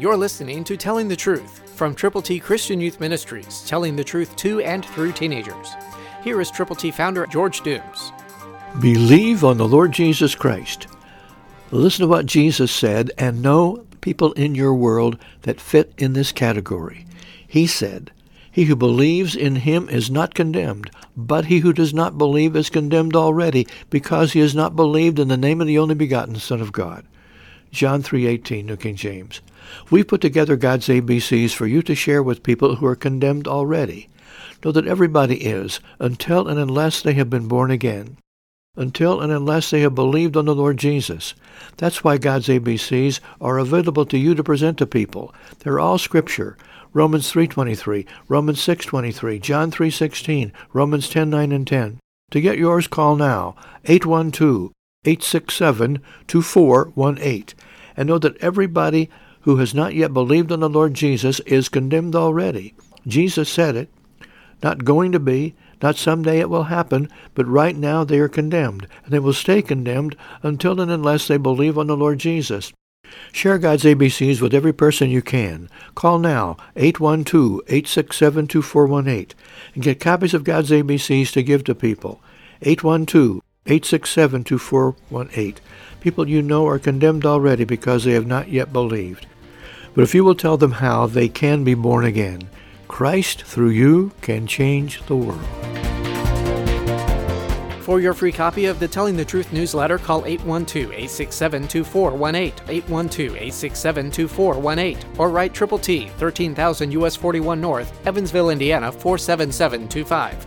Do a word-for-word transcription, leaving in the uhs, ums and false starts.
You're listening to Telling the Truth from Triple T Christian Youth Ministries, telling the truth to and through teenagers. Here is Triple T founder George Dooms. Believe on the Lord Jesus Christ. Listen to what Jesus said and know people in your world that fit in this category. He said, "He who believes in him is not condemned, but he who does not believe is condemned already, because he has not believed in the name of the only begotten Son of God." John three eighteen, New King James. We've put together God's A B Cs for you to share with people who are condemned already. Know that everybody is, until and unless they have been born again. Until and unless they have believed on the Lord Jesus. That's why God's A B Cs are available to you to present to people. They're all Scripture. Romans three twenty-three, Romans six twenty-three, John three sixteen, Romans ten nine and ten. To get yours, call now, eight one two, eight six seven, two four one eight. And know that everybody who has not yet believed on the Lord Jesus is condemned already. Jesus said it. Not going to be, not someday it will happen, but right now they are condemned, and they will stay condemned until and unless they believe on the Lord Jesus. Share God's A B Cs with every person you can. Call now, eight one two, eight six seven, two four one eight, and get copies of God's A B Cs to give to people. eight one two, eight six seven, two four one eight. People you know are condemned already because they have not yet believed. But if you will tell them how, they can be born again. Christ, through you, can change the world. For your free copy of the Telling the Truth newsletter, call eight one two, eight six seven, two four one eight, eight one two, eight six seven, two four one eight, or write Triple T, thirteen thousand U S forty-one North, Evansville, Indiana, four seven seven two five.